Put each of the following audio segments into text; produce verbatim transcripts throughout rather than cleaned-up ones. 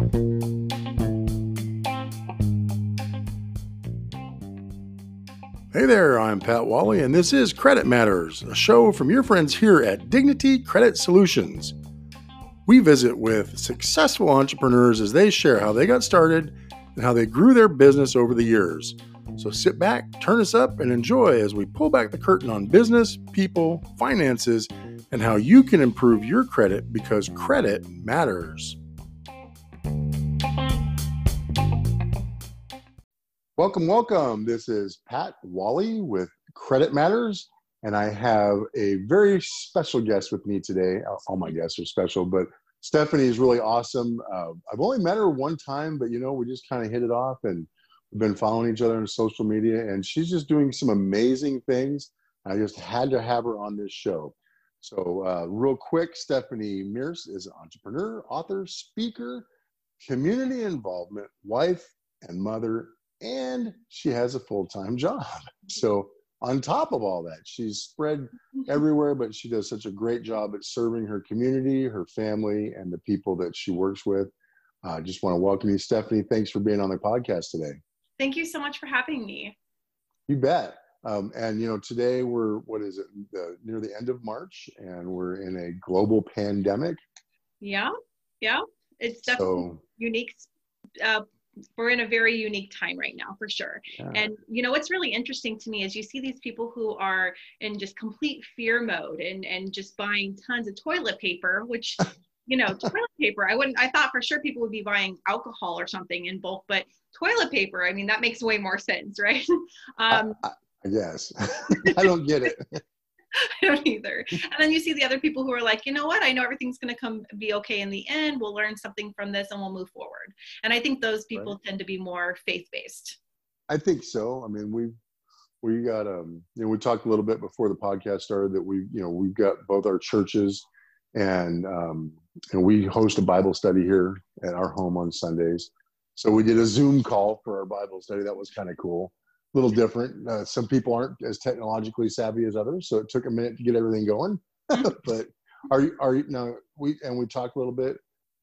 Hey there, I'm Pat Wally, and this is Credit Matters, a show from your friends here at Dignity Credit Solutions. We visit with successful entrepreneurs as they share how they got started and how they grew their business over the years. So sit back, turn us up, and enjoy as we pull back the curtain on business, people, finances, and how you can improve your credit because credit matters. Welcome, welcome. This is Pat Wally with Credit Matters, and I have a very special guest with me today. All my guests are special, but Stephanie is really awesome. Uh, I've only met her one time, but, you know, we just kind of hit it off, and we've been following each other on social media, and she's just doing some amazing things. I just had to have her on this show. So uh, real quick, Stephanie Mears is an entrepreneur, author, speaker, community involvement, wife, and mother, and she has a full-time job. So on top of all that, she's spread everywhere, but she does such a great job at serving her community, her family, and the people that she works with. I uh, just want to welcome you, Stephanie. Thanks for being on the podcast today. Thank you so much for having me. You bet. Um, and, you know, today we're, what is it, the, near the end of March, and we're in a global pandemic. Yeah, yeah. It's definitely so unique. Uh, We're in a very unique time right now, for sure. Yeah. And, you know, what's really interesting to me is you see these people who are in just complete fear mode and, and just buying tons of toilet paper, which, you know, toilet paper, I wouldn't, I thought for sure people would be buying alcohol or something in bulk, but toilet paper, I mean, that makes way more sense, right? Um, I, I, yes. I don't get it. I don't either. And then you see the other people who are like, you know what, I know everything's going to come be okay in the end. We'll learn something from this and we'll move forward. And I think those people right. tend to be more faith-based. I think so. I mean, we we got, um, you know, we talked a little bit before the podcast started that we, you know, we've got both our churches and, um, and we host a Bible study here at our home on Sundays. So we did a Zoom call for our Bible study. That was kind of cool. A little different. Uh, some people aren't as technologically savvy as others, so it took a minute to get everything going. But are you, are you, now we, and we talked a little bit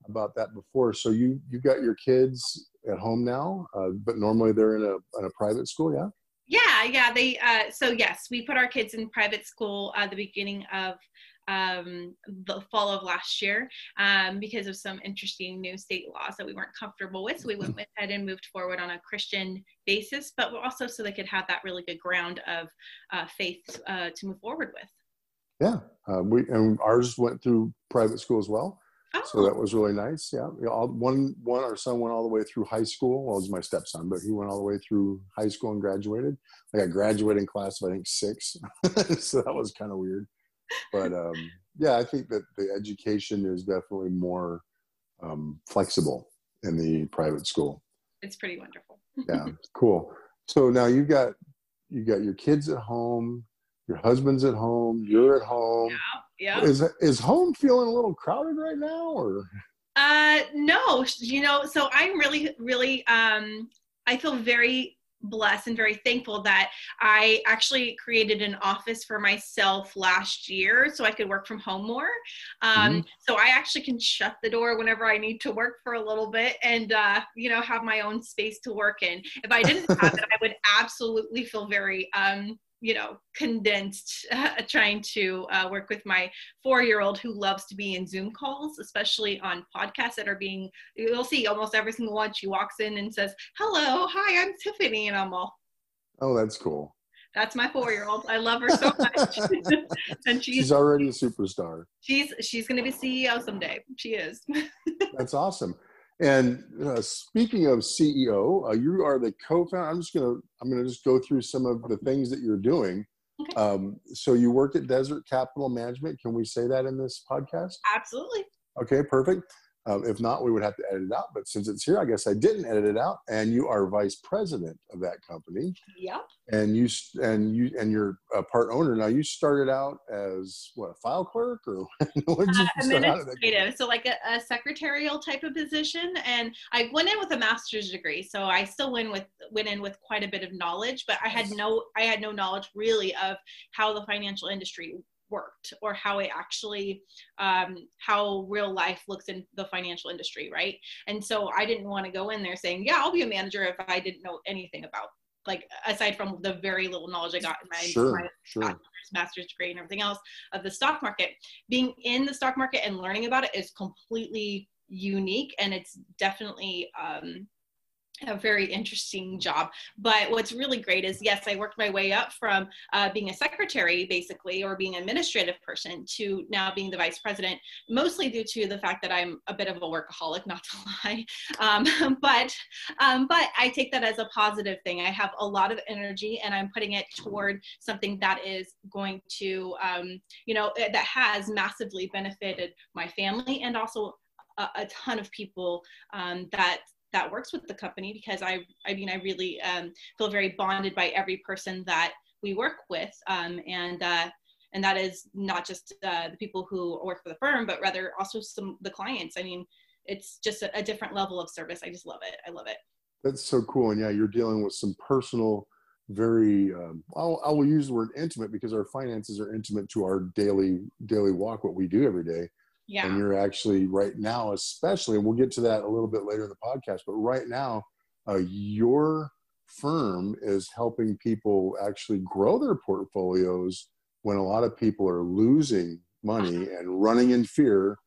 about that before. So you, you got your kids at home now, uh, but normally they're in a, in a private school. Yeah. Yeah. Yeah. They, uh, so yes, we put our kids in private school at uh, the beginning of um, the fall of last year um, because of some interesting new state laws that we weren't comfortable with. So we went ahead and moved forward on a Christian basis, but also so they could have that really good ground of uh, faith uh, to move forward with. Yeah. Uh, we, and ours went through private school as well. Oh. So that was really nice. Yeah. We all, one, one, our son went all the way through high school. Well, it was my stepson, but he went all the way through high school and graduated. I got graduating class of, I think, six. So that was kind of weird. But um, yeah, I think that the education is definitely more um, flexible in the private school. It's pretty wonderful. Yeah, cool. So now you've got you got your kids at home, your husband's at home, you're at home. Yeah, yeah. Is is home feeling a little crowded right now, or? Uh, no, you know. So I'm really, really. Um, I feel very blessed and very thankful that I actually created an office for myself last year so I could work from home more. Um, mm-hmm. So I actually can shut the door whenever I need to work for a little bit and, uh, you know, have my own space to work in. If I didn't have it, I would absolutely feel very, um, you know, condensed uh, trying to uh, work with my four-year-old who loves to be in Zoom calls, especially on podcasts that are being, you'll see almost every single one. She walks in and says, hello, hi, I'm Tiffany. And I'm all, oh, that's cool. That's my four-year-old. I love her so much. And she's, she's already a superstar. She's, she's going to be C E O someday. She is. That's awesome. And uh, speaking of C E O, uh, you are the co-founder. I'm just going to, I'm going to just go through some of the things that you're doing. Okay. Um, so you work at Desert Capital Management. Can we say that in this podcast? Absolutely. Okay, perfect. Um, if not, we would have to edit it out. But since it's here, I guess I didn't edit it out. And you are vice president of that company. Yep. And you and you and you're a part owner. Now you started out as what, a file clerk or what did you uh, administrative? So like a, a secretarial type of position. And I went in with a master's degree, so I still went with went in with quite a bit of knowledge. But I had no I had no knowledge really of how the financial industry worked, or how it actually, um, how real life looks in the financial industry, right? And so I didn't want to go in there saying, yeah, I'll be a manager, if I didn't know anything about, like, aside from the very little knowledge I got in my, sure, my sure. master's, master's degree and everything else of the stock market. Being in the stock market and learning about it is completely unique, and it's definitely um, a very interesting job. But what's really great is, yes, I worked my way up from uh, being a secretary, basically, or being an administrative person, to now being the vice president, mostly due to the fact that I'm a bit of a workaholic, not to lie. Um, but, um, but I take that as a positive thing. I have a lot of energy, and I'm putting it toward something that is going to, um, you know, that has massively benefited my family, and also a, a ton of people um, that that works with the company, because I, I mean, I really um, feel very bonded by every person that we work with. Um, and, uh, and that is not just uh, the people who work for the firm, but rather also some the clients. I mean, it's just a, a different level of service. I just love it. I love it. That's so cool. And yeah, you're dealing with some personal, very, um, I'll, I will use the word intimate, because our finances are intimate to our daily, daily walk, what we do every day. Yeah. And you're actually right now, especially, and we'll get to that a little bit later in the podcast, but right now, uh, your firm is helping people actually grow their portfolios when a lot of people are losing money uh-huh. and running in fear.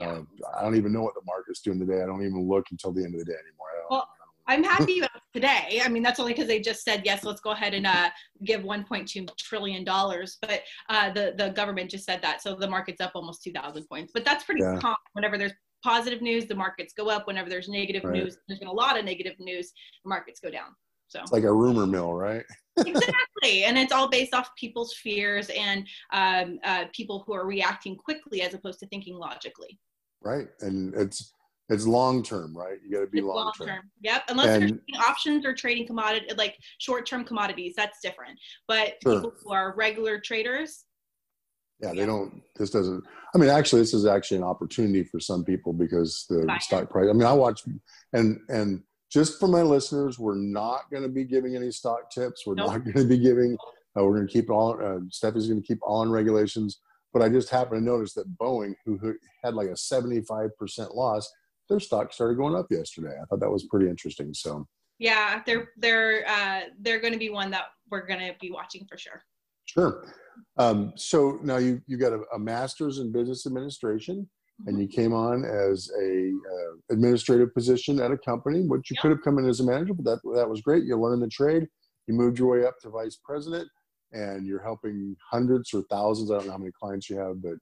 Yeah. Uh, I don't even know what the market's doing today. I don't even look until the end of the day anymore. I don't, well, I don't know. I'm happy about today. I mean, that's only because they just said, yes, let's go ahead and uh, give one point two trillion dollars. But uh, the, the government just said that. So the market's up almost two thousand points. But that's pretty yeah. common. Whenever there's positive news, the markets go up. Whenever there's negative right. news, there's been a lot of negative news, the markets go down. So it's like a rumor mill, right? Exactly. And it's all based off people's fears and um, uh, people who are reacting quickly as opposed to thinking logically. Right. And it's It's long-term, right? You got to be long-term. Long-term. Yep. Unless and, you're trading options or trading commodity, like short-term commodities, that's different. But sure. people who are regular traders. Yeah, yeah, they don't, this doesn't, I mean, actually, this is actually an opportunity for some people, because the Buy stock it. price, I mean, I watch, and, and just for my listeners, we're not going to be giving any stock tips. We're nope. not going to be giving, uh, we're going to keep all, uh, Stephanie's going to keep all in regulations. But I just happened to notice that Boeing, who, who had like a seventy-five percent loss, their stock started going up yesterday. I thought that was pretty interesting. So yeah, they're they're uh, they're going to be one that we're going to be watching for sure. Sure. Um, so now you you got a, a master's in business administration, mm-hmm. and you came on as a uh, administrative position at a company, which you yep. could have come in as a manager, but that that was great. You learned the trade. You moved your way up to vice president, and you're helping hundreds or thousands. I don't know how many clients you have, but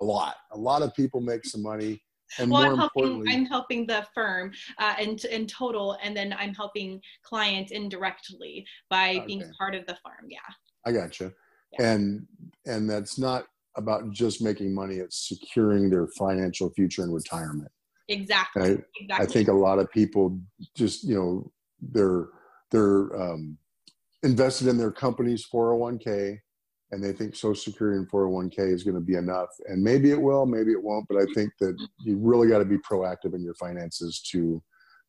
a lot. A lot of people make some money. And well, I'm helping, I'm helping the firm uh, in, in total, and then I'm helping clients indirectly by okay. being part of the firm. Yeah. I gotcha. Yeah. And, and that's not about just making money. It's securing their financial future and retirement. Exactly. I, exactly. I think a lot of people just, you know, they're, they're um, invested in their company's four oh one K, and they think Social Security and four oh one K is going to be enough. And maybe it will, maybe it won't. But I think that you really got to be proactive in your finances to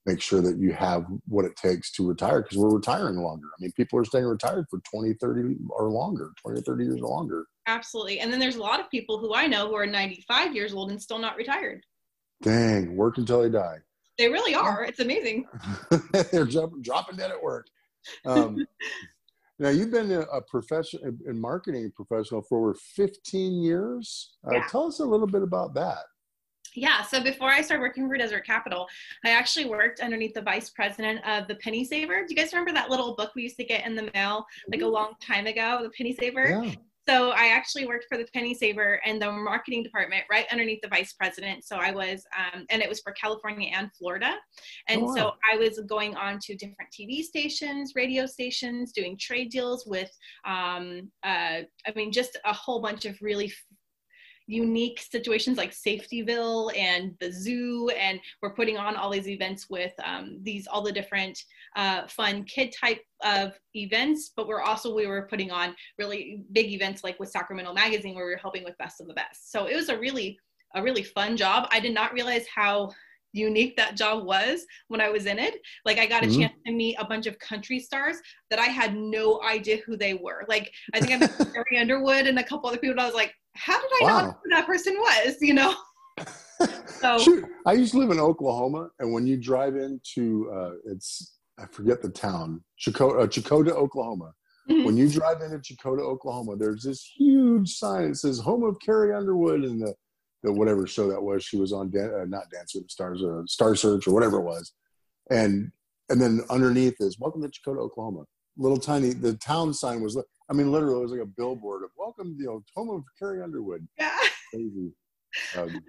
make sure that you have what it takes to retire, because we're retiring longer. I mean, people are staying retired for twenty, thirty or longer, twenty or thirty years or longer. Absolutely. And then there's a lot of people who I know who are ninety-five years old and still not retired. Dang, work until they die. They really are. It's amazing. They're jumping, dropping dead at work. Um, Now, you've been a, a professional in marketing professional for over fifteen years. Uh, yeah. Tell us a little bit about that. Yeah. So before I started working for Desert Capital, I actually worked underneath the vice president of the Penny Saver. Do you guys remember that little book we used to get in the mail like a long time ago, the Penny Saver? Yeah. So I actually worked for the Penny Saver and the marketing department right underneath the vice president. So I was, um, and it was for California and Florida. And oh, wow. so I was going on to different T V stations, radio stations, doing trade deals with, um, uh, I mean, just a whole bunch of really unique situations like Safetyville and the zoo, and we're putting on all these events with um, these all the different uh, fun kid type of events, but we're also we were putting on really big events like with Sacramento Magazine, where we were helping with Best of the Best. So it was a really a really fun job. I did not realize how unique that job was when I was in it. Like I got a mm-hmm. chance to meet a bunch of country stars that I had no idea who they were. Like I think I met Carrie Underwood and a couple other people. And I was like, how did I wow. not know who that person was? You know? So Shoot. I used to live in Oklahoma, and when you drive into uh, it's I forget the town, Chico- uh, Chakota, Oklahoma. Mm-hmm. When you drive into Chakota, Oklahoma, there's this huge sign that says "Home of Carrie Underwood" and the the whatever show that was she was on, Dan- uh, not Dance with the Stars, or uh, Star Search, or whatever it was, and and then underneath is "Welcome to Chakota, Oklahoma." Little tiny the town sign was, I mean, literally it was like a billboard of "Welcome, you know, Home of Carrie Underwood." Yeah. Crazy. Um,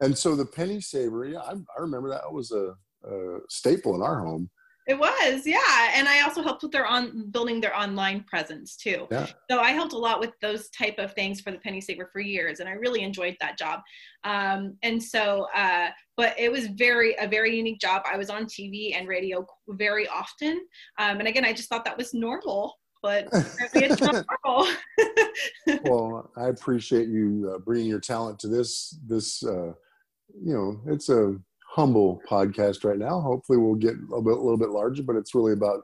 and so the Penny Saver, yeah, I, I remember that was a, a staple in our home. It was, yeah. And I also helped with their on building their online presence too. Yeah. So I helped a lot with those type of things for the Penny Saver for years, and I really enjoyed that job. Um, and so, uh, but it was very a very unique job. I was on T V and radio very often, um, and again, I just thought that was normal. But it's not normal. Well, I appreciate you uh, bringing your talent to this, this, uh, you know, it's a humble podcast right now. Hopefully we'll get a, bit, a little bit larger, but it's really about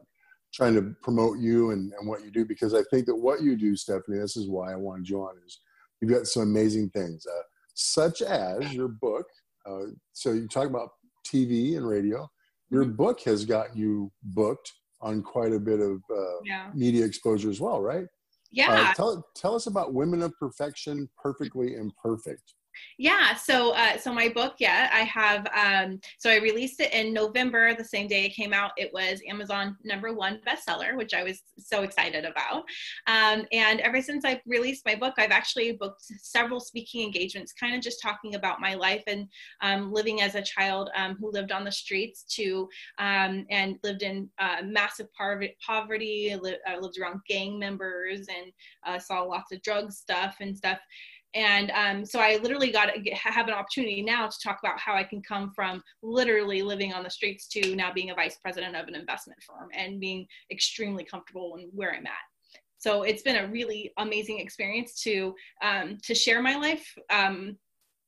trying to promote you and, and what you do, because I think that what you do, Stephanie, this is why I wanted you on, is you've got some amazing things, uh, such as your book. Uh, so you talk about T V and radio. Your book has got you booked on quite a bit of uh, yeah. media exposure as well, right? Yeah. Uh, tell, tell us about Women of Perfection, Perfectly Imperfect. Yeah, so uh, so my book, yeah, I have, um, so I released it in November, the same day it came out. It was Amazon number one bestseller, which I was so excited about. Um, and ever since I've released my book, I've actually booked several speaking engagements, kind of just talking about my life and um, living as a child um, who lived on the streets to, um, and lived in uh, massive poverty, li- uh, lived around gang members, and uh, saw lots of drug stuff and stuff. And um, so I literally got to get, have an opportunity now to talk about how I can come from literally living on the streets to now being a vice president of an investment firm and being extremely comfortable in where I'm at. So it's been a really amazing experience to um, to share my life um,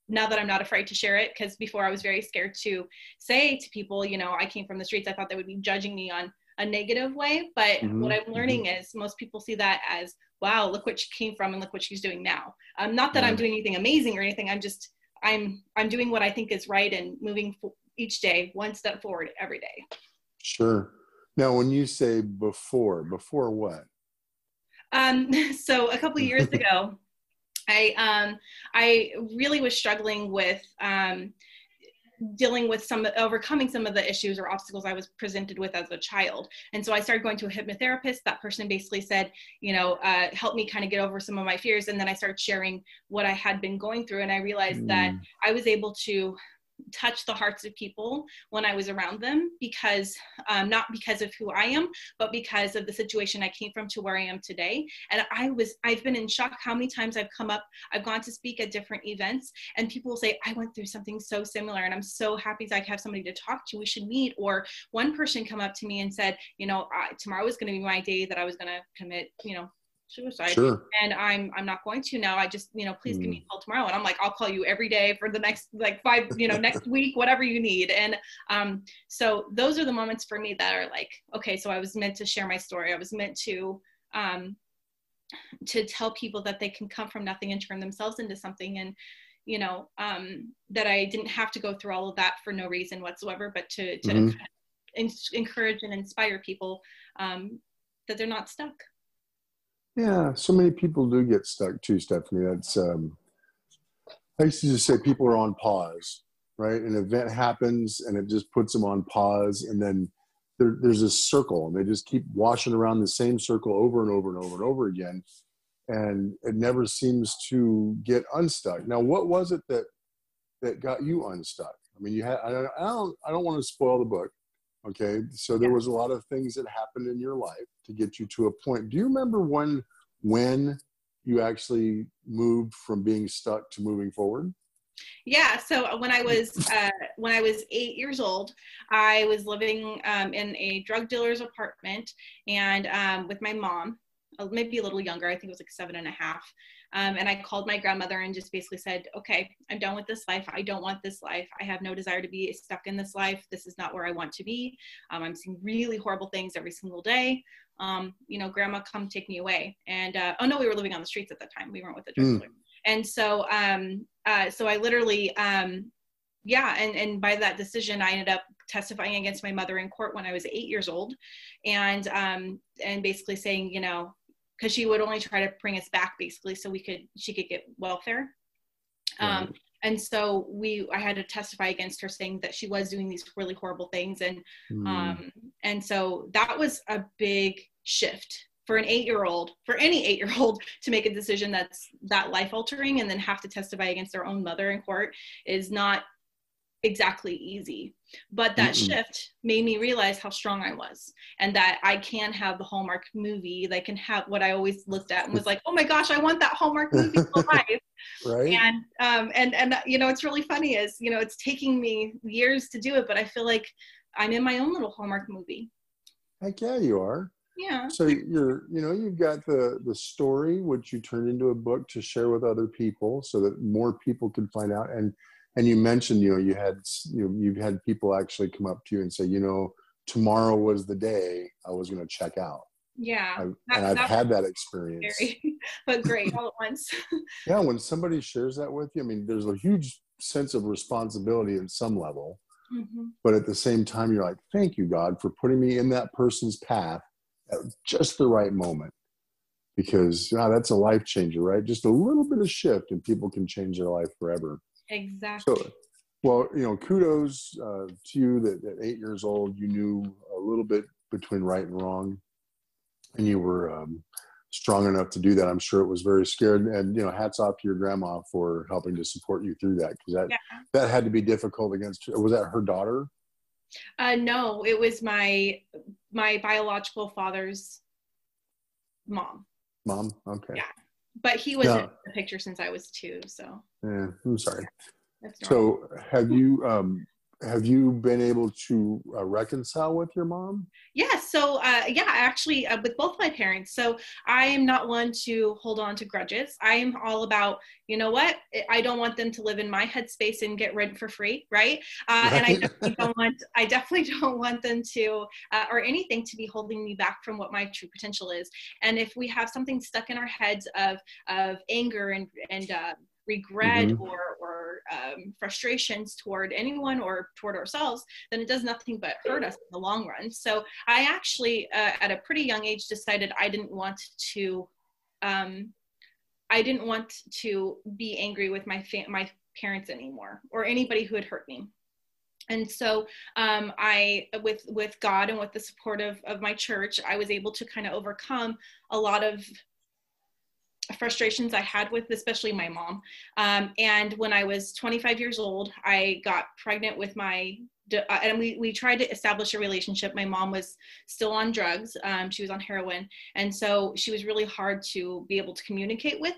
now that I'm not afraid to share it, because before I was very scared to say to people, you know, I came from the streets. I thought they would be judging me on a negative way. But mm-hmm. what I'm learning mm-hmm. is most people see that as, wow, look what she came from and look what she's doing now. Um, not that mm-hmm. I'm doing anything amazing or anything. I'm just, I'm, I'm doing what I think is right and moving fo- each day, one step forward every day. Sure. Now, when you say before, before what? Um, so a couple of years ago, I, um, I really was struggling with, um, dealing with some, overcoming some of the issues or obstacles I was presented with as a child. And so I started going to a hypnotherapist. That person basically said, you know, uh, help me kind of get over some of my fears. And then I started sharing what I had been going through. And I realized mm. that I was able to touch the hearts of people when I was around them, because um, not because of who I am, but because of the situation I came from to where I am today. And I was, I've been in shock how many times I've come up, I've gone to speak at different events, and people will say, I went through something so similar, and I'm so happy that I have somebody to talk to, we should meet. Or one person come up to me and said, you know, I, tomorrow is going to be my day that I was going to commit, you know, suicide. Sure. And I'm I'm not going to now. I just, you know, please mm. give me a call tomorrow. And I'm like, I'll call you every day for the next like five, you know, next week, whatever you need. And um, so those are the moments for me that are like, okay, so I was meant to share my story. I was meant to um, to tell people that they can come from nothing and turn themselves into something. And you know, um, that I didn't have to go through all of that for no reason whatsoever, but to to mm-hmm. kind of in- encourage and inspire people um, that they're not stuck. Yeah, so many people do get stuck too, Stephanie. That's um, I used to just say people are on pause, right? An event happens and it just puts them on pause, and then there, there's a circle, and they just keep washing around the same circle over and over and over and over again, and it never seems to get unstuck. Now, what was it that that got you unstuck? I mean, you had I don't I don't, I don't want to spoil the book. Okay, so there was a lot of things that happened in your life to get you to a point. Do you remember when when you actually moved from being stuck to moving forward? Yeah, so when I was uh, when I was eight years old, I was living um, in a drug dealer's apartment and um, with my mom, maybe a little younger. I think it was like seven and a half. Um, and I called my grandmother and just basically said, okay, I'm done with this life. I don't want this life. I have no desire to be stuck in this life. This is not where I want to be. Um, I'm seeing really horrible things every single day. Um, you know, grandma, come take me away. And, uh, oh no, we were living on the streets at that time. We weren't with the drugstore. Mm. And so, um, uh, so I literally, um, yeah. And, and by that decision, I ended up testifying against my mother in court when I was eight years old. And, um, and basically saying, you know, because she would only try to bring us back basically so we could, she could get welfare. Um, right. And so we, I had to testify against her saying that she was doing these really horrible things. And, mm. um, and so that was a big shift for an eight-year-old, for any eight-year-old to make a decision that's that life altering and then have to testify against their own mother in court is not exactly easy. But that mm-mm. shift made me realize how strong I was and that I can have the Hallmark movie. That I can have what I always looked at and was like, oh my gosh, I want that Hallmark movie for life. Right. And, um, and, and, you know, it's really funny is, you know, it's taking me years to do it, but I feel like I'm in my own little Hallmark movie. Heck yeah, you are. Yeah. So you're, you know, you've got the, the story, which you turned into a book to share with other people so that more people can find out. And, And you mentioned, you know, you had, you know, you've had people actually come up to you and say, you know, tomorrow was the day I was going to check out. Yeah. I, that, and I've had that experience. Scary, but great all at once. Yeah. When somebody shares that with you, I mean, there's a huge sense of responsibility at some level, mm-hmm. but at the same time, you're like, thank you, God, for putting me in that person's path at just the right moment. Because oh, that's a life changer, right? Just a little bit of shift and people can change their life forever. Exactly. So, well, you know, kudos uh, to you that at eight years old, you knew a little bit between right and wrong, and you were um, strong enough to do that. I'm sure it was very scared. And, you know, hats off to your grandma for helping to support you through that, because that, yeah. that had to be difficult against, was that her daughter? Uh, no, it was my, my biological father's mom. Mom? Okay. Yeah. But he was in the picture since I was two, so. Yeah, I'm sorry. So have you um, have you been able to uh, reconcile with your mom? Yeah, so uh, yeah, actually uh, with both my parents. So I am not one to hold on to grudges. I am all about, you know what? I don't want them to live in my headspace and get rent for free, right? Uh, right. And I definitely don't want I definitely don't want them to uh, or anything to be holding me back from what my true potential is. And if we have something stuck in our heads of of anger and and uh, regret mm-hmm. or or um, frustrations toward anyone or toward ourselves, then it does nothing but hurt us in the long run. So I actually, uh, at a pretty young age, decided I didn't want to, um, I didn't want to be angry with my fa- my parents anymore or anybody who had hurt me. And so um, I, with with God and with the support of of my church, I was able to kind of overcome a lot of frustrations I had with especially my mom. Um, and when I was twenty-five years old, I got pregnant with my, uh, and we, we tried to establish a relationship. My mom was still on drugs. Um, she was on heroin. And so she was really hard to be able to communicate with.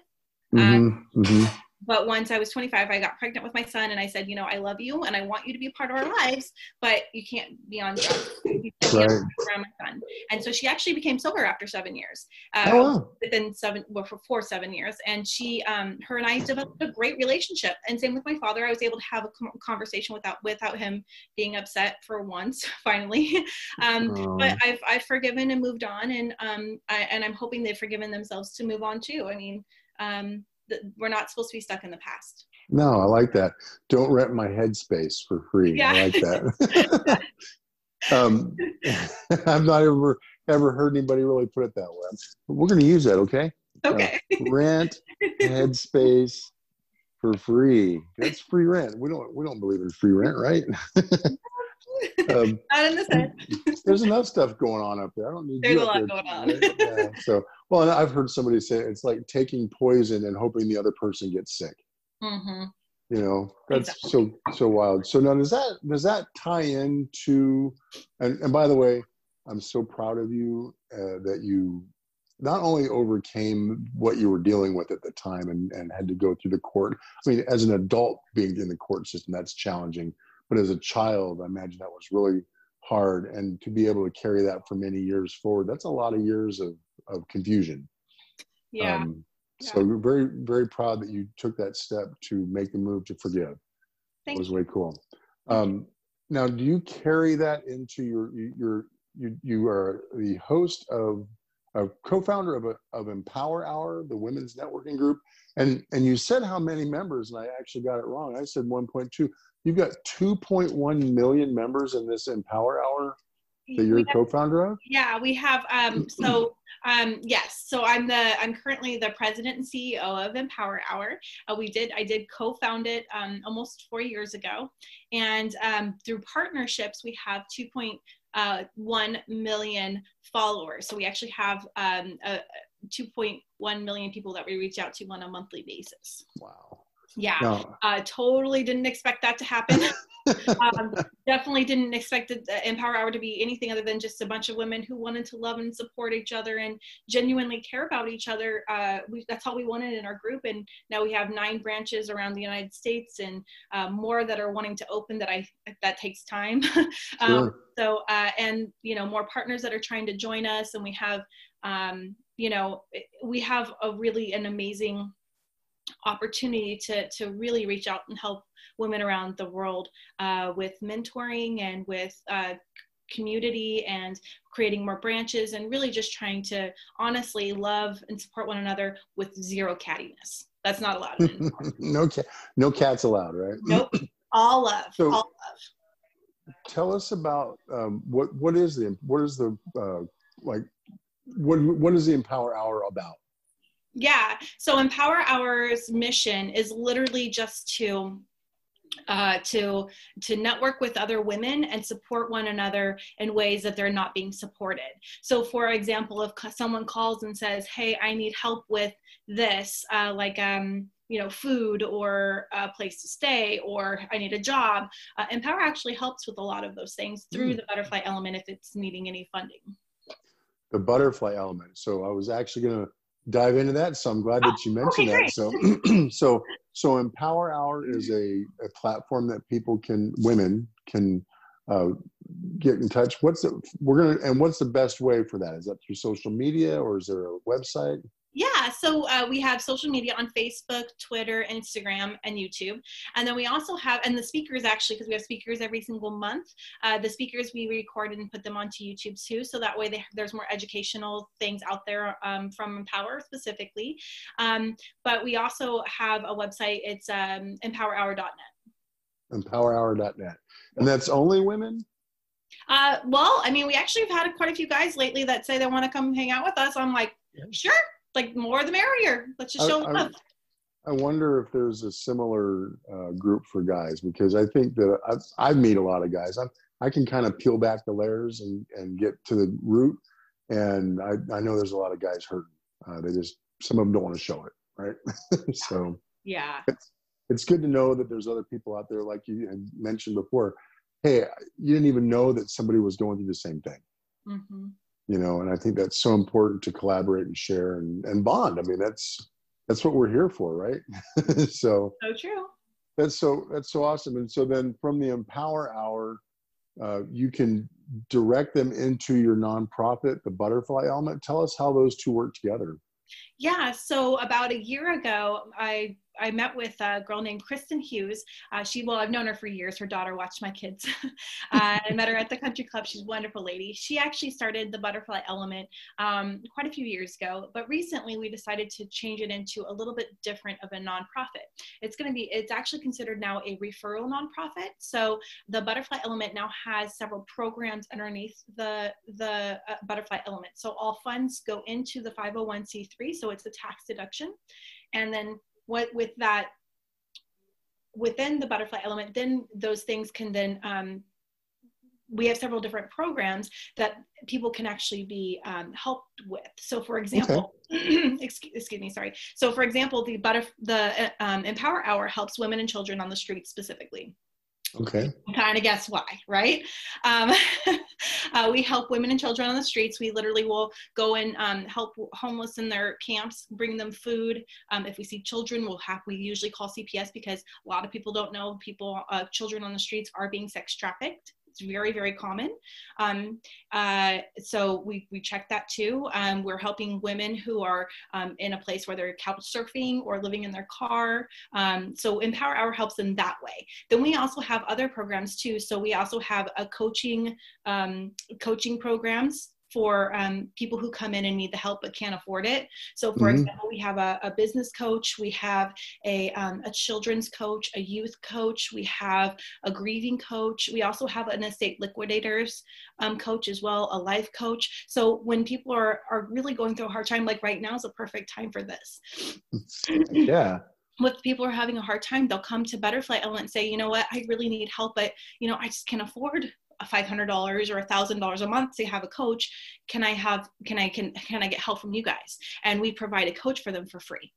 Um, mm-hmm. Mm-hmm. But once I was twenty-five, I got pregnant with my son and I said, you know, I love you and I want you to be a part of our lives, but you can't be on drugs. You can't right. be around my son. And so she actually became sober after seven years, uh, oh, wow. within seven, well, for four, seven years. And she, um, her and I developed a great relationship. And same with my father. I was able to have a conversation without, without him being upset for once, finally. um, oh. But I've, I've forgiven and moved on. And, um, I, and I'm hoping they've forgiven themselves to move on too. I mean, um, we're not supposed to be stuck in the past. No, I like that. Don't rent my headspace for free. Yeah. I like that. um, I've not ever, ever heard anybody really put it that way. But we're going to use that, okay? Okay. Uh, rent headspace for free. That's free rent. We don't, we don't believe in free rent, right? um, not in this head. There's enough stuff going on up there. I don't need There's you a lot there, going on. Right? Yeah, so, well, and I've heard somebody say it's like taking poison and hoping the other person gets sick. Mm-hmm. You know, that's exactly. so so wild. So now, does that does that tie into? And, and by the way, I'm so proud of you uh, that you not only overcame what you were dealing with at the time and and had to go through the court. I mean, as an adult being in the court system, that's challenging. But as a child, I imagine that was really hard, and to be able to carry that for many years forward, that's a lot of years of, of confusion. Yeah. Um, Yeah. So we're very, very proud that you took that step to make the move to forgive. Thank that was you. Way cool. Um, now, do you carry that into your, your, you, you are the host of, a co-founder of, a, of Empower Hour, the women's networking group. And, and you said how many members, and I actually got it wrong. I said one point two. You've got two point one million members in this Empower Hour that you're co-founder of? Yeah, we have, um, so um, yes. So I'm the, I'm currently the president and C E O of Empower Hour. Uh, we did, I did co-found it um, almost four years ago. And um, through partnerships, we have two point one million followers. So we actually have um, uh, two point one million people that we reach out to on a monthly basis. Wow. Yeah, no. uh, totally didn't expect that to happen. um, definitely didn't expect the Empower Hour to be anything other than just a bunch of women who wanted to love and support each other and genuinely care about each other. Uh, we, that's all we wanted in our group. And now we have nine branches around the United States and uh, more that are wanting to open that I, that takes time. um, sure. So, uh, and, you know, more partners that are trying to join us. And we have, um, you know, we have a really an amazing opportunity to, to really reach out and help women around the world uh, with mentoring and with uh, community and creating more branches and really just trying to honestly love and support one another with zero cattiness. That's not allowed anymore. no, ca no cats allowed, right? Nope. All love. So all love. Tell us about um, what, what is the, what is the, uh, like, what, what is the Empower Hour about? Yeah. So Empower Hour's mission is literally just to uh, to to network with other women and support one another in ways that they're not being supported. So, for example, if someone calls and says, "Hey, I need help with this," uh, like um. you know, food or a place to stay, or I need a job, uh, Empower actually helps with a lot of those things through mm. the Butterfly Element if it's needing any funding. The Butterfly Element. So I was actually going to dive into that, so I'm glad that you mentioned okay, that. So, so, so Empower Hour is a, a platform that people can, women can uh, get in touch. What's the, we're gonna, and what's the best way for that? Is that through social media, or is there a website? Yeah, so uh, we have social media on Facebook, Twitter, Instagram, and YouTube. And then we also have, and the speakers actually, because we have speakers every single month, uh, the speakers we record and put them onto YouTube too. So that way they, there's more educational things out there um, from Empower specifically. Um, but we also have a website, it's um, Empower Hour dot net. Empower Hour dot net. And that's only women? Uh, well, I mean, we actually have had quite a few guys lately that say they want to come hang out with us. I'm like, sure. Like, more the merrier. Let's just show them up. I wonder if there's a similar uh, group for guys, because I think that I, I meet a lot of guys. I I can kind of peel back the layers and, and get to the root. And I, I know there's a lot of guys hurting. Uh, they just, some of them don't want to show it, right? So yeah, it's, it's good to know that there's other people out there, like you had mentioned before. Hey, you didn't even know that somebody was going through the same thing. Mm-hmm. You know, and I think that's so important to collaborate and share and, and bond. I mean, that's, that's what we're here for, right? so, so true. That's so, that's so awesome. And so then from the Empower Hour, uh, you can direct them into your nonprofit, the Butterfly Element. Tell us how those two work together. Yeah. So about a year ago, I I met with a girl named Kristen Hughes. Uh, she, well, I've known her for years. Her daughter watched my kids. uh, I met her at the country club. She's a wonderful lady. She actually started the Butterfly Element um, quite a few years ago, but recently we decided to change it into a little bit different of a nonprofit. It's going to be, it's actually considered now a referral nonprofit. So the Butterfly Element now has several programs underneath the, the uh, Butterfly Element. So all funds go into the five oh one c three. So it's a tax deduction. And then What with that, within the Butterfly Element, then those things can then, um, we have several different programs that people can actually be um, helped with. So for example, okay. excuse, excuse me, sorry. So for example, the, Butterf the um, Empower Hour helps women and children on the street specifically. Okay. Kind of guess why, right? Um, uh, we help women and children on the streets. We literally will go and um, help homeless in their camps, bring them food. Um, if we see children, we'll have, we usually call C P S because a lot of people don't know people, uh, children on the streets are being sex trafficked. It's very, very common. Um, uh, so we, we check that too. Um, we're helping women who are um, in a place where they're couch surfing or living in their car. Um, so Empower Hour helps in that way. Then we also have other programs too. So we also have a coaching, um, coaching programs for um, people who come in and need the help but can't afford it. So for mm-hmm. example, we have a, a business coach, we have a, um, a children's coach, a youth coach, we have a grieving coach. We also have an estate liquidators um, coach as well, a life coach. So when people are, are really going through a hard time, like right now is a perfect time for this. Yeah. If people are having a hard time, they'll come to Butterfly Element and say, you know what, I really need help, but you know, I just can't afford five hundred dollars or one thousand dollars a month to have a coach. Can I have, can I, can, can I get help from you guys? And we provide a coach for them for free.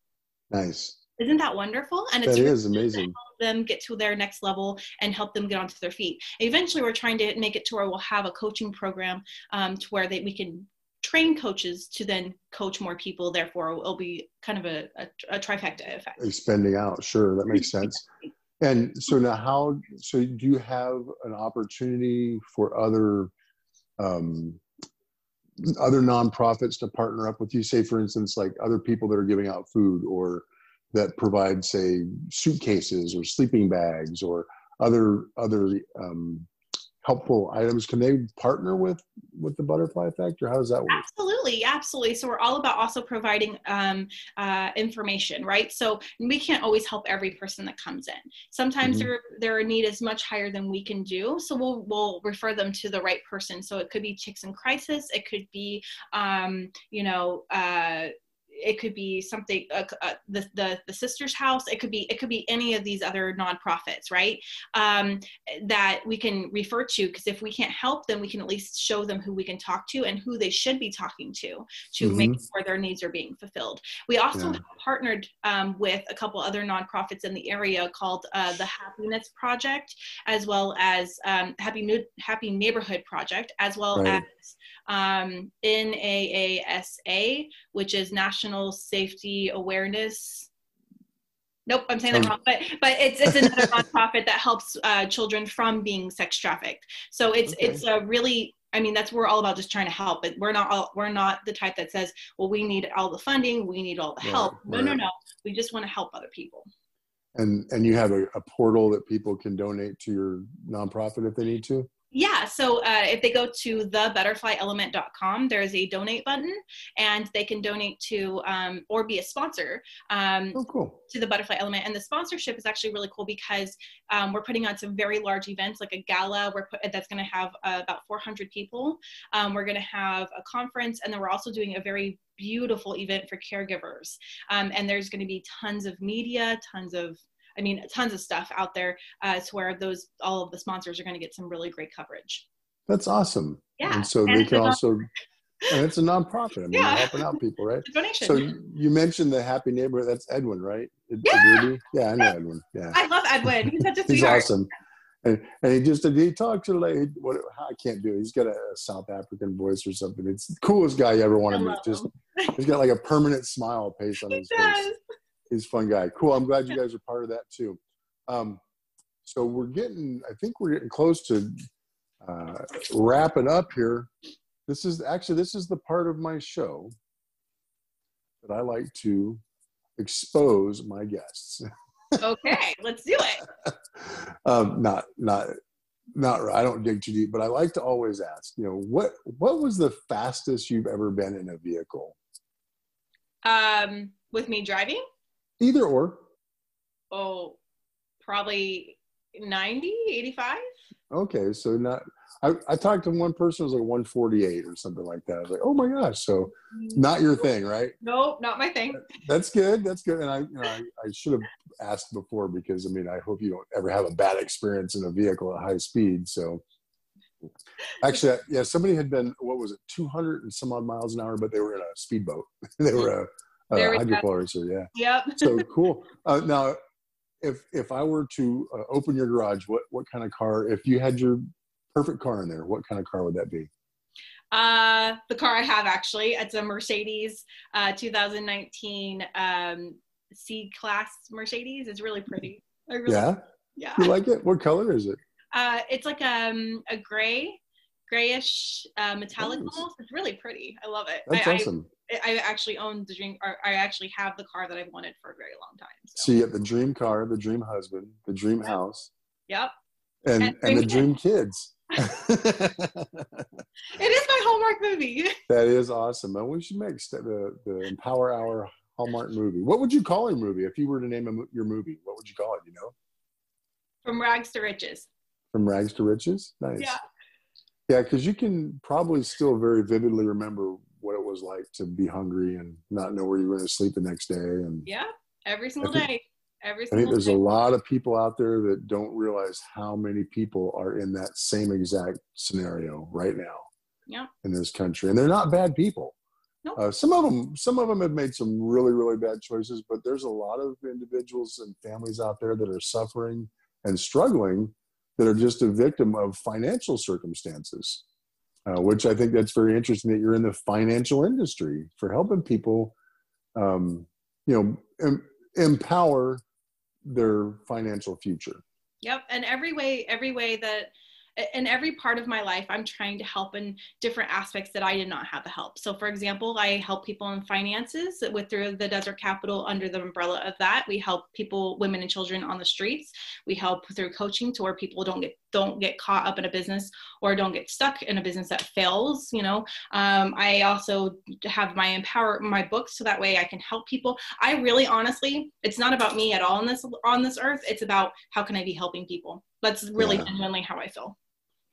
Nice. Isn't that wonderful? And it's that really is amazing. Help them get to their next level and help them get onto their feet. Eventually we're trying to make it to where we'll have a coaching program um, to where they, we can train coaches to then coach more people. Therefore it'll be kind of a, a, a trifecta effect. Expanding out. Sure. That makes sense. And so now how, so do you have an opportunity for other, um, other nonprofits to partner up with you? Say, for instance, like other people that are giving out food or that provide, say, suitcases or sleeping bags or other, other um, helpful items. Can they partner with, with the Butterfly Effect, or how does that work? Absolutely. Absolutely. So we're all about also providing um, uh, information, right? So we can't always help every person that comes in. Sometimes mm-hmm. their, their need is much higher than we can do. So we'll, we'll refer them to the right person. So it could be Chicks in Crisis. It could be, um, you know, uh, it could be something, uh, uh, the, the, the Sister's House. It could be, it could be any of these other nonprofits, right? Um, that we can refer to, because if we can't help them, we can at least show them who we can talk to and who they should be talking to, to mm-hmm. make sure their needs are being fulfilled. We also yeah. have partnered um, with a couple other nonprofits in the area called uh, the Happiness Project, as well as um, Happy New Happy Neighborhood Project, as well right. as um, N A A S A, which is National Safety Awareness. Nope, I'm saying that wrong, but, but it's, it's another nonprofit that helps uh, children from being sex trafficked. So it's okay. it's a really, I mean, that's, we're all about just trying to help, but we're not all, we're not the type that says, well, we need all the funding, we need all the right, help. No, right. no, no. We just want to help other people. And and you have a, a portal that people can donate to your nonprofit if they need to? Yeah, so uh, if they go to the butterfly element dot com, there's a donate button, and they can donate to um, or be a sponsor um, oh, cool. to the Butterfly Element. And the sponsorship is actually really cool because um, we're putting on some very large events, like a gala we're put, that's going to have uh, about four hundred people. Um, we're going to have a conference, and then we're also doing a very beautiful event for caregivers. Um, and there's going to be tons of media, tons of I mean, tons of stuff out there uh, to where those, all of the sponsors are going to get some really great coverage. That's awesome. Yeah. And so and they can also, and it's a nonprofit. I mean, yeah. helping out people, right? It's a donation. So you mentioned the Happy Neighborhood. That's Edwin, right? Yeah. Yeah, I know Edwin. Yeah. I love Edwin. He's such a sweetheart. He's awesome. And, and he just, he talks to like, what, I can't do it. He's got a South African voice or something. It's the coolest guy you ever want to meet. Just, he's got like a permanent smile paste on his does. face. He's a fun guy. Cool. I'm glad you guys are part of that too. Um, so we're getting, I think we're getting close to uh, wrapping up here. This is actually, this is the part of my show that I like to expose my guests. Okay. Let's do it. um, not, not, not, I don't dig too deep, but I like to always ask, you know, what, what was the fastest you've ever been in a vehicle? Um, with me driving? Either or. Oh, probably ninety, eighty-five. Okay, so not, I, I talked to one person who was like one forty-eight or something like that. I was like, oh my gosh, so not your thing, right? Nope, not my thing. That's good, that's good. And I, you know, I, I should have asked before because, I mean, I hope you don't ever have a bad experience in a vehicle at high speed, so. Actually, yeah, somebody had been, what was it, two hundred and some odd miles an hour, but they were in a speedboat. They were a Uh, hydropower, so yeah. Yep. So cool. Uh, now, if if I were to uh, open your garage, what what kind of car? If you had your perfect car in there, what kind of car would that be? Uh, the car I have actually. It's a Mercedes, uh, two thousand nineteen um, C-Class Mercedes. It's really pretty. I really, yeah. Yeah. You like it? What color is it? Uh, it's like um, a gray, grayish uh, metallic nice. Almost. It's really pretty. I love it. That's I, awesome. I, I actually own the dream, or I actually have the car that I've wanted for a very long time. So, so you have the dream car, the dream husband, the dream yep. house. Yep. And, and, and the dream kids. It is my Hallmark movie. That is awesome. And we should make the, the Empower Hour Hallmark movie. What would you call a movie? If you were to name a, your movie, what would you call it, you know? From Rags to Riches. From Rags to Riches? Nice. Yeah. Yeah, because you can probably still very vividly remember what it was like to be hungry and not know where you were going to sleep the next day. And yeah, every single think, day. Every single I think there's day. a lot of people out there that don't realize how many people are in that same exact scenario right now yeah. in this country. And they're not bad people. Nope. Uh, some of them, some of them have made some really, really bad choices, but there's a lot of individuals and families out there that are suffering and struggling that are just a victim of financial circumstances, uh, which I think that's very interesting that you're in the financial industry for helping people, um, you know, em empower their financial future. Yep. And every way, every way that, in every part of my life, I'm trying to help in different aspects that I did not have the help. So for example, I help people in finances with through the Desert Capital under the umbrella of that. We help people, women and children on the streets. We help through coaching to where people don't get, don't get caught up in a business or don't get stuck in a business that fails. You know, um, I also have my empower, my books. So that way I can help people. I really, honestly, it's not about me at all on this, on this earth. It's about how can I be helping people? That's really yeah. genuinely how I feel.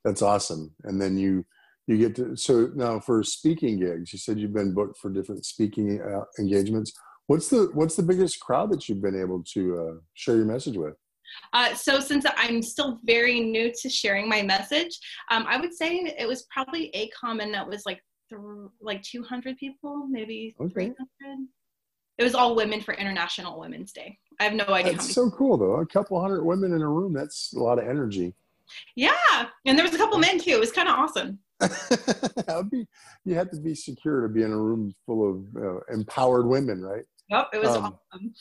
That's awesome. And then you, you get to, so now for speaking gigs, you said you've been booked for different speaking uh, engagements. What's the, what's the biggest crowd that you've been able to uh, share your message with? Uh, so since I'm still very new to sharing my message, um, I would say it was probably A COM, and that was like, th like two hundred people, maybe okay. three hundred. It was all women for International Women's Day. I have no idea. That's how so cool though. A couple hundred women in a room. That's a lot of energy. Yeah, and there was a couple men too. It was kind of awesome. That would be, you had to be secure to be in a room full of uh, empowered women, right? Yep, it was um, awesome.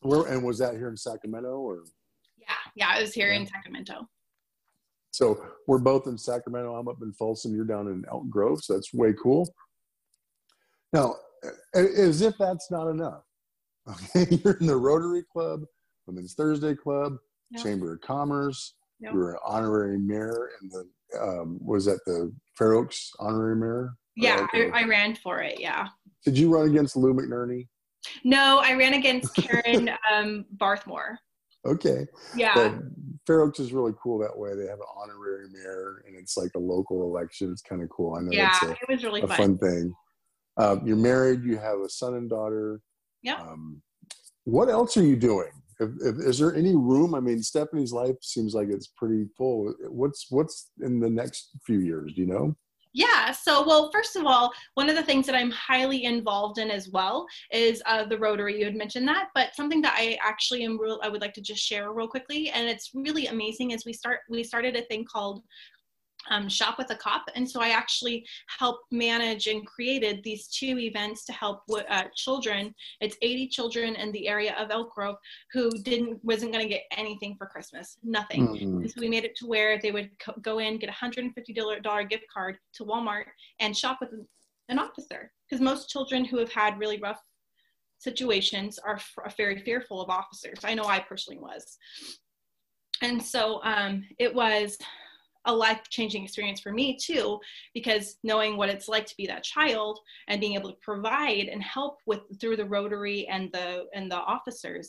Where, and was that here in Sacramento? Or? Yeah, yeah, it was here yeah. in Sacramento. So we're both in Sacramento. I'm up in Folsom. You're down in Elk Grove, so that's way cool. Now, as if that's not enough, okay, you're in the Rotary Club, Women's Thursday Club, yep. Chamber of Commerce. Yep. You were an honorary mayor, and the um, was that the Fair Oaks honorary mayor? Yeah, I, I ran for it. Yeah. Did you run against Lou McNerney? No, I ran against Karen um, Barthmore. Okay. Yeah. But Fair Oaks is really cool that way. They have an honorary mayor, and it's like a local election. It's kind of cool. I know. Yeah, a, it was really a fun. fun thing. Um, you're married. You have a son and daughter. Yeah. Um, what else are you doing? If, if, is there any room? I mean, Stephanie's life seems like it's pretty full. What's what's in the next few years, do you know? Yeah. So, well, first of all, one of the things that I'm highly involved in as well is uh, the Rotary. You had mentioned that, but something that I actually am real, I would like to just share real quickly, and it's really amazing. Is we start we started a thing called Um, Shop with a Cop. And so I actually helped manage and created these two events to help uh, children. It's eighty children in the area of Elk Grove who didn't, wasn't going to get anything for Christmas, nothing. Mm-hmm. And so we made it to where they would co go in, get a one hundred fifty dollar gift card to Walmart and shop with an officer. Because most children who have had really rough situations are f very fearful of officers. I know I personally was. And so um, it was a life-changing experience for me too, because knowing what it's like to be that child and being able to provide and help with through the Rotary and the and the officers,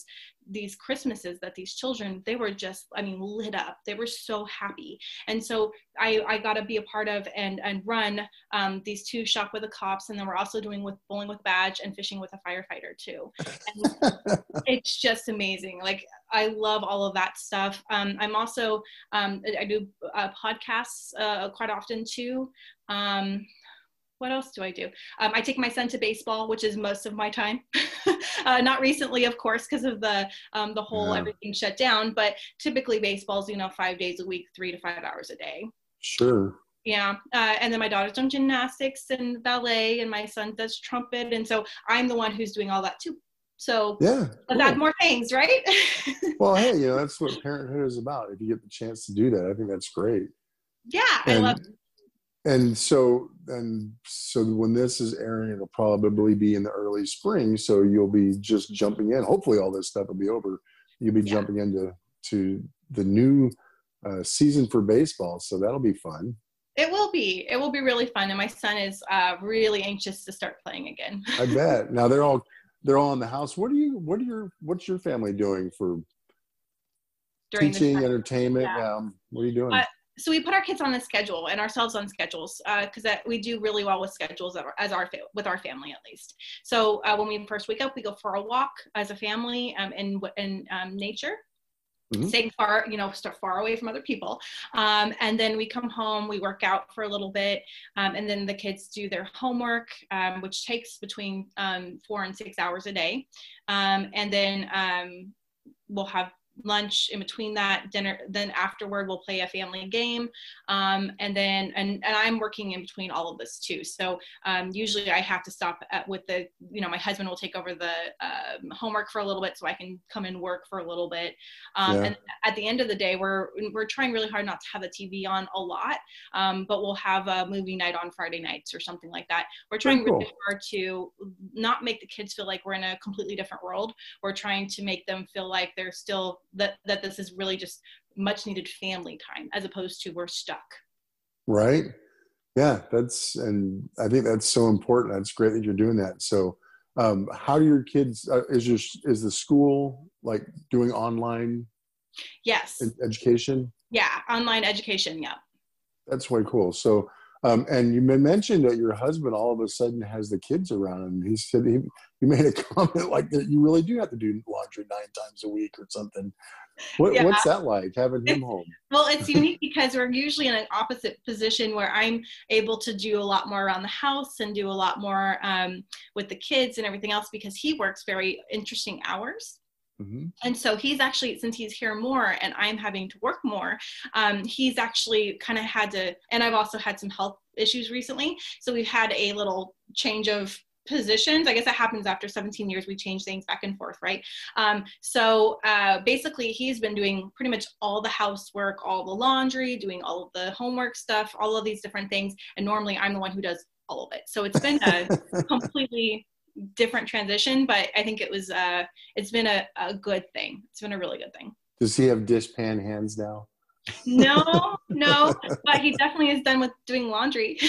these Christmases that these children, they were just, I mean, lit up. They were so happy. And so I, I got to be a part of and, and run um, these two Shop with the Cops. And then we're also doing with Bowling with Badge and Fishing with a Firefighter too. And it's just amazing. Like, I love all of that stuff. Um, I'm also, um, I do uh, podcasts uh, quite often too. Um, What else do I do? Um, I take my son to baseball, which is most of my time. uh, not recently, of course, because of the um, the whole yeah. everything shut down. But typically, baseball's you know five days a week, three to five hours a day. Sure. Yeah, uh, and then my daughter's doing gymnastics and ballet, and my son does trumpet, and so I'm the one who's doing all that too. So yeah, cool. About more things, right? Well, hey, you know, that's what parenthood is about. If you get the chance to do that, I think that's great. Yeah, and, I love it. And so, and so when this is airing, it'll probably be in the early spring. So you'll be just jumping in. Hopefully all this stuff will be over. You'll be yeah. jumping into to the new uh, season for baseball. So that'll be fun. It will be. It will be really fun. And my son is uh, really anxious to start playing again. I bet. Now they're all, they're all in the house. What are you, what are your, what's your family doing for During teaching, entertainment? Yeah. Um, what are you doing? Uh, so we put our kids on the schedule and ourselves on schedules because uh, we do really well with schedules as our, with our family at least. So uh, when we first wake up, we go for a walk as a family um, in, in um, nature. Mm-hmm. Staying far, you know, start far away from other people. Um, and then we come home, we work out for a little bit. Um, and then the kids do their homework, um, which takes between um, four and six hours a day. Um, and then um, we'll have lunch in between that, dinner. Then afterward, we'll play a family game. Um, and then, and, and I'm working in between all of this too. So um, usually I have to stop at, with the, you know, my husband will take over the um, homework for a little bit so I can come and work for a little bit. Um, yeah. And at the end of the day, we're, we're trying really hard not to have the T V on a lot, um, but we'll have a movie night on Friday nights or something like that. We're trying Very cool. really hard to not make the kids feel like we're in a completely different world. We're trying to make them feel like they're still That, that this is really just much needed family time as opposed to we're stuck. Right. Yeah. That's, and I think that's so important. That's great that you're doing that. So um, how do your kids, uh, is your, is the school like doing online? Yes. Ed- education? Yeah. Online education. Yeah. That's way cool. So, um, and you mentioned that your husband all of a sudden has the kids around him. He said he, You made a comment like that. You really do have to do laundry nine times a week or something. What, yeah. What's that like having him home? Well, it's unique because we're usually in an opposite position where I'm able to do a lot more around the house and do a lot more um, with the kids and everything else because he works very interesting hours. Mm-hmm. And so he's actually, since he's here more and I'm having to work more, um, he's actually kind of had to, and I've also had some health issues recently. So we've had a little change of positions. I guess that happens after seventeen years, we change things back and forth, right? Um, so uh, basically, he's been doing pretty much all the housework, all the laundry, doing all of the homework stuff, all of these different things. And normally I'm the one who does all of it. So it's been a completely different transition, but I think it was, uh, it's been a, a good thing. It's been a really good thing. Does he have dishpan hands now? no, no, but he definitely is done with doing laundry.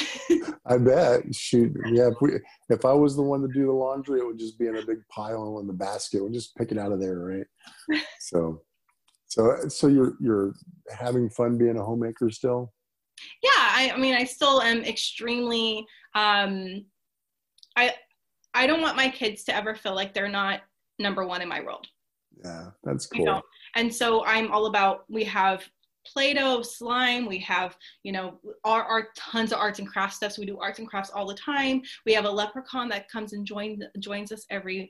I bet. Shoot, yeah. If, we, if I was the one to do the laundry, it would just be in a big pile in the basket. We'll just pick it out of there, right? So, so, so you're you're having fun being a homemaker still? Yeah, I, I mean, I still am extremely. Um, I I don't want my kids to ever feel like they're not number one in my world. Yeah, that's cool. You know? And so I'm all about. We have Play-Doh, slime, we have, you know, our, our tons of arts and crafts stuff. So we do arts and crafts all the time. We have a leprechaun that comes and joins joins us every,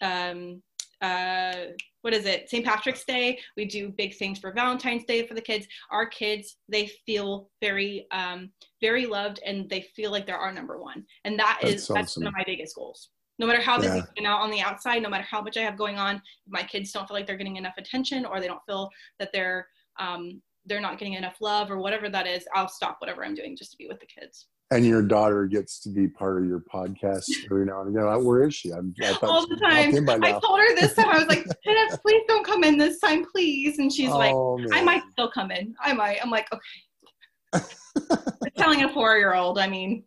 um, uh, what is it, Saint Patrick's Day. We do big things for Valentine's Day for the kids. Our kids, they feel very, um, very loved and they feel like they're our number one. And that that's is, awesome. That's one of my biggest goals. No matter how busy I've been out on the outside, no matter how much I have going on, my kids don't feel like they're getting enough attention or they don't feel that they're Um, they're not getting enough love or whatever that is, I'll stop whatever I'm doing just to be with the kids. And your daughter gets to be part of your podcast every now and again. Where is she? I'm, I All the time. I told her this time, I was like, please don't come in this time, please. And she's oh, like, man. I might still come in. I might. I'm like, okay. Telling a four-year-old, I mean.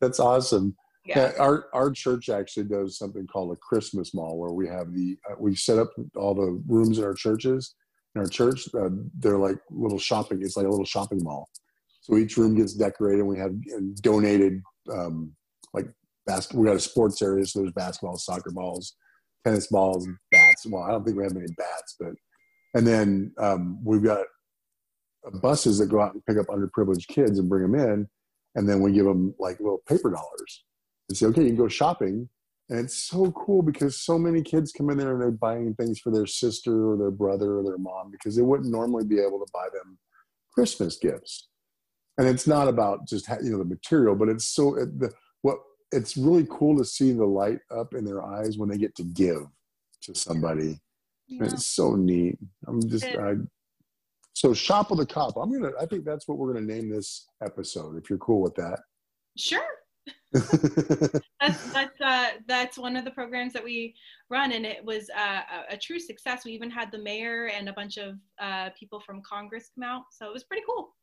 That's awesome. Yeah. Yeah, our our church actually does something called a Christmas mall where we have the, uh, we set up all the rooms in our churches. In our church, uh, they're like little shopping. It's like a little shopping mall. So each room gets decorated. And we have donated, um, like basketball. We got a sports area, so there's basketball, soccer balls, tennis balls, bats. Well, I don't think we have any bats, but and then um, we've got buses that go out and pick up underprivileged kids and bring them in, and then we give them like little paper dollars and say, okay, you can go shopping. And it's so cool because so many kids come in there and they're buying things for their sister or their brother or their mom because they wouldn't normally be able to buy them Christmas gifts. And it's not about just, you know, the material, but it's so, it, the, what it's really cool to see the light up in their eyes when they get to give to somebody. Yeah. It's so neat. I'm just, I, so Shop with a Cop. I'm going to, I think that's what we're going to name this episode, if you're cool with that. Sure. that's that's uh that's one of the programs that we run, and it was uh, a, a true success. We even had the mayor and a bunch of uh people from Congress come out, so it was pretty cool.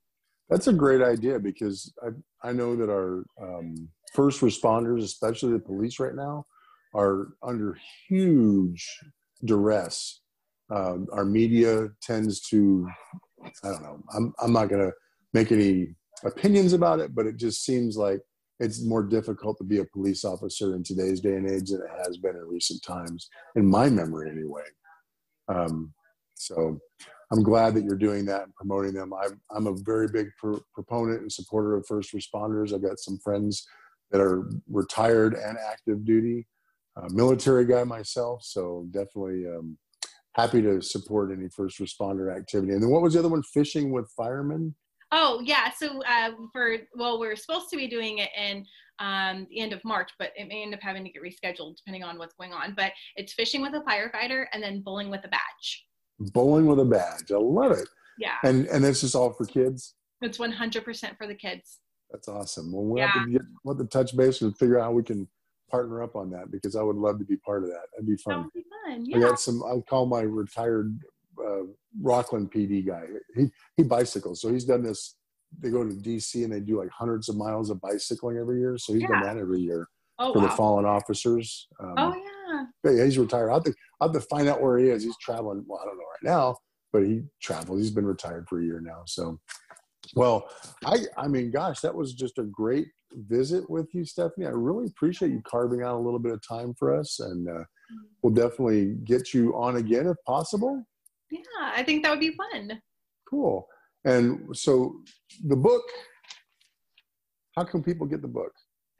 That's a great idea, because I I know that our um first responders, especially the police right now, are under huge duress. Um, our media tends to, I don't know, I'm I'm not gonna make any opinions about it, but it just seems like it's more difficult to be a police officer in today's day and age than it has been in recent times, in my memory anyway. Um, so I'm glad that you're doing that and promoting them. I've, I'm a very big pro proponent and supporter of first responders. I've got some friends that are retired and active duty, uh, military guy myself. So definitely um, happy to support any first responder activity. And then what was the other one? Fishing with Firemen? Oh, yeah. So uh, for, well, we're supposed to be doing it in um, the end of March, but it may end up having to get rescheduled depending on what's going on. But it's Fishing with a Firefighter and then Bowling with a Badge. Bowling with a Badge. I love it. Yeah. And and this is all for kids? It's one hundred percent for the kids. That's awesome. Well, we'll, yeah. have to get, we'll have to touch base and figure out how we can partner up on that, because I would love to be part of that. That'd be fun. That would be fun, yeah. I got some, I'll call my retired Uh, Rockland P D guy. He he bicycles, so he's done this. They go to D C and they do like hundreds of miles of bicycling every year. So he's yeah. done that every year oh, for wow. the fallen officers. Um, oh yeah. But yeah, he's retired. I think I'll have to find out where he is. He's traveling. Well, I don't know right now, but he travels. He's been retired for a year now. So, well, I I mean, gosh, that was just a great visit with you, Stephanie. I really appreciate you carving out a little bit of time for us, and uh, we'll definitely get you on again if possible. Yeah, I think that would be fun. Cool. And so the book, how can people get the book?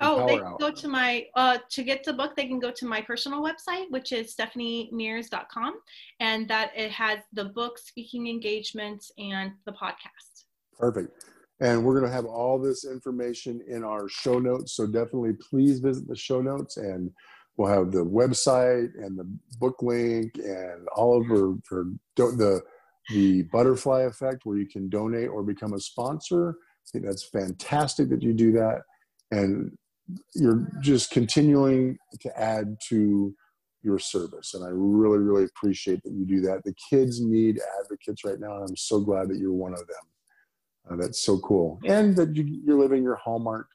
Oh, they can go to my, uh, to get the book, they can go to my personal website, which is stephanie mears dot com. And that it has the book, speaking engagements, and the podcast. Perfect. And we're going to have all this information in our show notes. So definitely please visit the show notes, and we'll have the website and the book link and all of her, her the, the Butterfly Effect, where you can donate or become a sponsor. I think that's fantastic that you do that. And you're just continuing to add to your service. And I really, really appreciate that you do that. The kids need advocates right now, and I'm so glad that you're one of them. Uh, that's so cool. And that you, you're living your Hallmark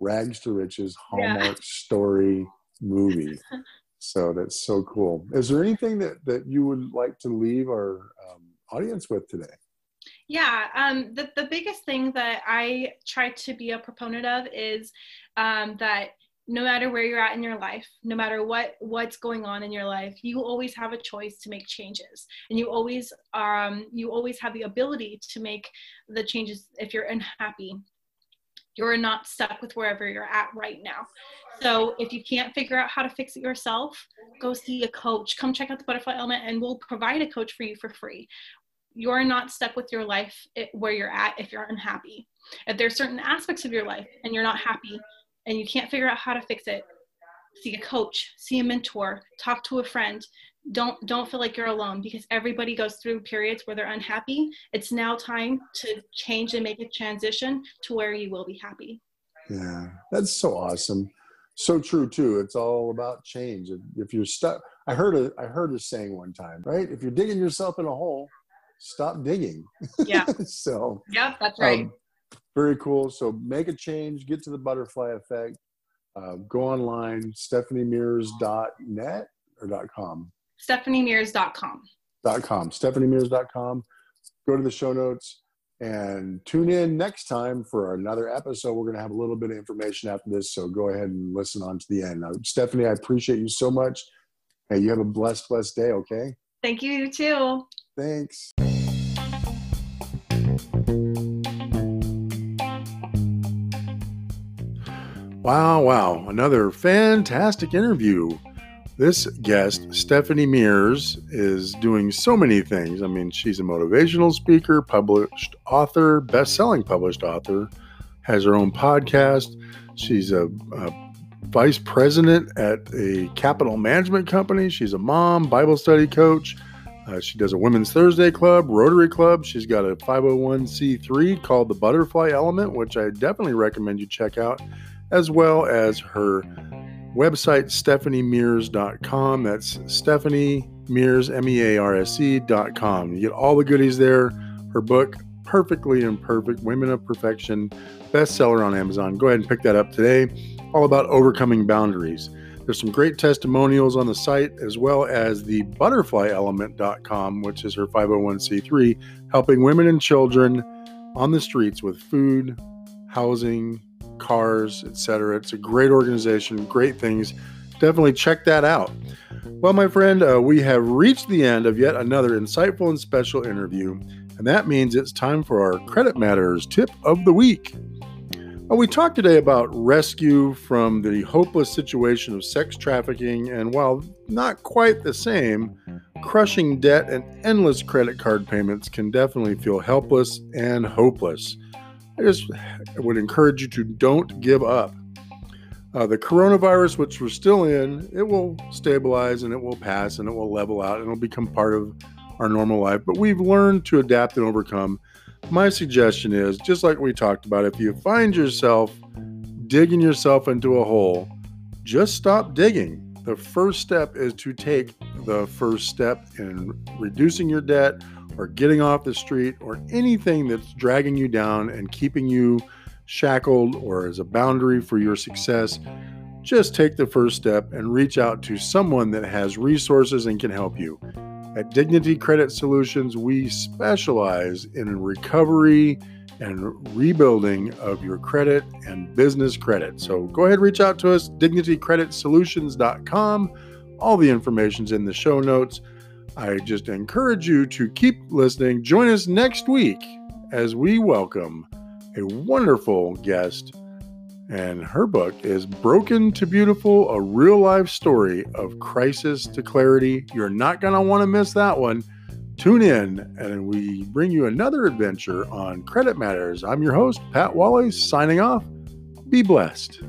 rags to riches, Hallmark yeah. story movie. So that's so cool. Is there anything that that you would like to leave our um, audience with today? Yeah, um the, the biggest thing that I try to be a proponent of is um that no matter where you're at in your life, no matter what what's going on in your life, you always have a choice to make changes, and you always um you always have the ability to make the changes. If you're unhappy, you're not stuck with wherever you're at right now. So if you can't figure out how to fix it yourself, go see a coach. Come check out the Butterfly Element, and we'll provide a coach for you for free. You're not stuck with your life where you're at if you're unhappy. If there's certain aspects of your life and you're not happy and you can't figure out how to fix it, see a coach, see a mentor, talk to a friend. Don't, don't feel like you're alone, because everybody goes through periods where they're unhappy. It's now time to change and make a transition to where you will be happy. Yeah, that's so awesome. So true too. It's all about change. If you're stuck, I heard a, I heard a saying one time, right? If you're digging yourself in a hole, stop digging. Yeah. So yeah, that's right. Um, very cool. So make a change, get to the Butterfly Effect, uh, go online, stephanie mears dot net or .com. stephanie mears dot com. .com. stephanie mears dot com. Go to the show notes and tune in next time for another episode. We're going to have a little bit of information after this, so go ahead and listen on to the end. Now, Stephanie, I appreciate you so much. Hey, you have a blessed, blessed day, okay? Thank you, you too. Thanks. Wow, wow. Another fantastic interview. This guest, Stephanie Mears, is doing so many things. I mean, she's a motivational speaker, published author, best-selling published author, has her own podcast. She's a, a vice president at a capital management company. She's a mom, Bible study coach. Uh, she does a Women's Thursday Club, Rotary Club. She's got a five oh one c three called the Butterfly Element, which I definitely recommend you check out, as well as her website, stephanie mears dot com. That's Stephanie Mears, M E A R S E dot com. You get all the goodies there. Her book, Perfectly Imperfect, Women of Perfection, bestseller on Amazon. Go ahead and pick that up today. All about overcoming boundaries. There's some great testimonials on the site, as well as the butterfly element dot com, which is her five oh one c three, helping women and children on the streets with food, housing, cars, et cetera. It's a great organization, great things. Definitely check that out. Well, my friend, uh, we have reached the end of yet another insightful and special interview, and that means it's time for our Credit Matters Tip of the Week. Well, we talked today about rescue from the hopeless situation of sex trafficking, and while not quite the same, crushing debt and endless credit card payments can definitely feel helpless and hopeless. I just would encourage you to don't give up. Uh, the coronavirus, which we're still in, it will stabilize and it will pass and it will level out and it'll become part of our normal life, but we've learned to adapt and overcome. My suggestion is, just like we talked about, if you find yourself digging yourself into a hole, just stop digging. The first step is to take the first step in reducing your debt or getting off the street or anything that's dragging you down and keeping you shackled or as a boundary for your success. Just take the first step and reach out to someone that has resources and can help you. At Dignity Credit Solutions, we specialize in recovery and rebuilding of your credit and business credit. So go ahead, reach out to us, dignity credit solutions dot com. All the information's in the show notes. I just encourage you to keep listening. Join us next week as we welcome a wonderful guest, and her book is Broken to Beautiful, a real-life story of crisis to clarity. You're not going to want to miss that one. Tune in, and we bring you another adventure on Credit Matters. I'm your host, Pat Wally, signing off. Be blessed.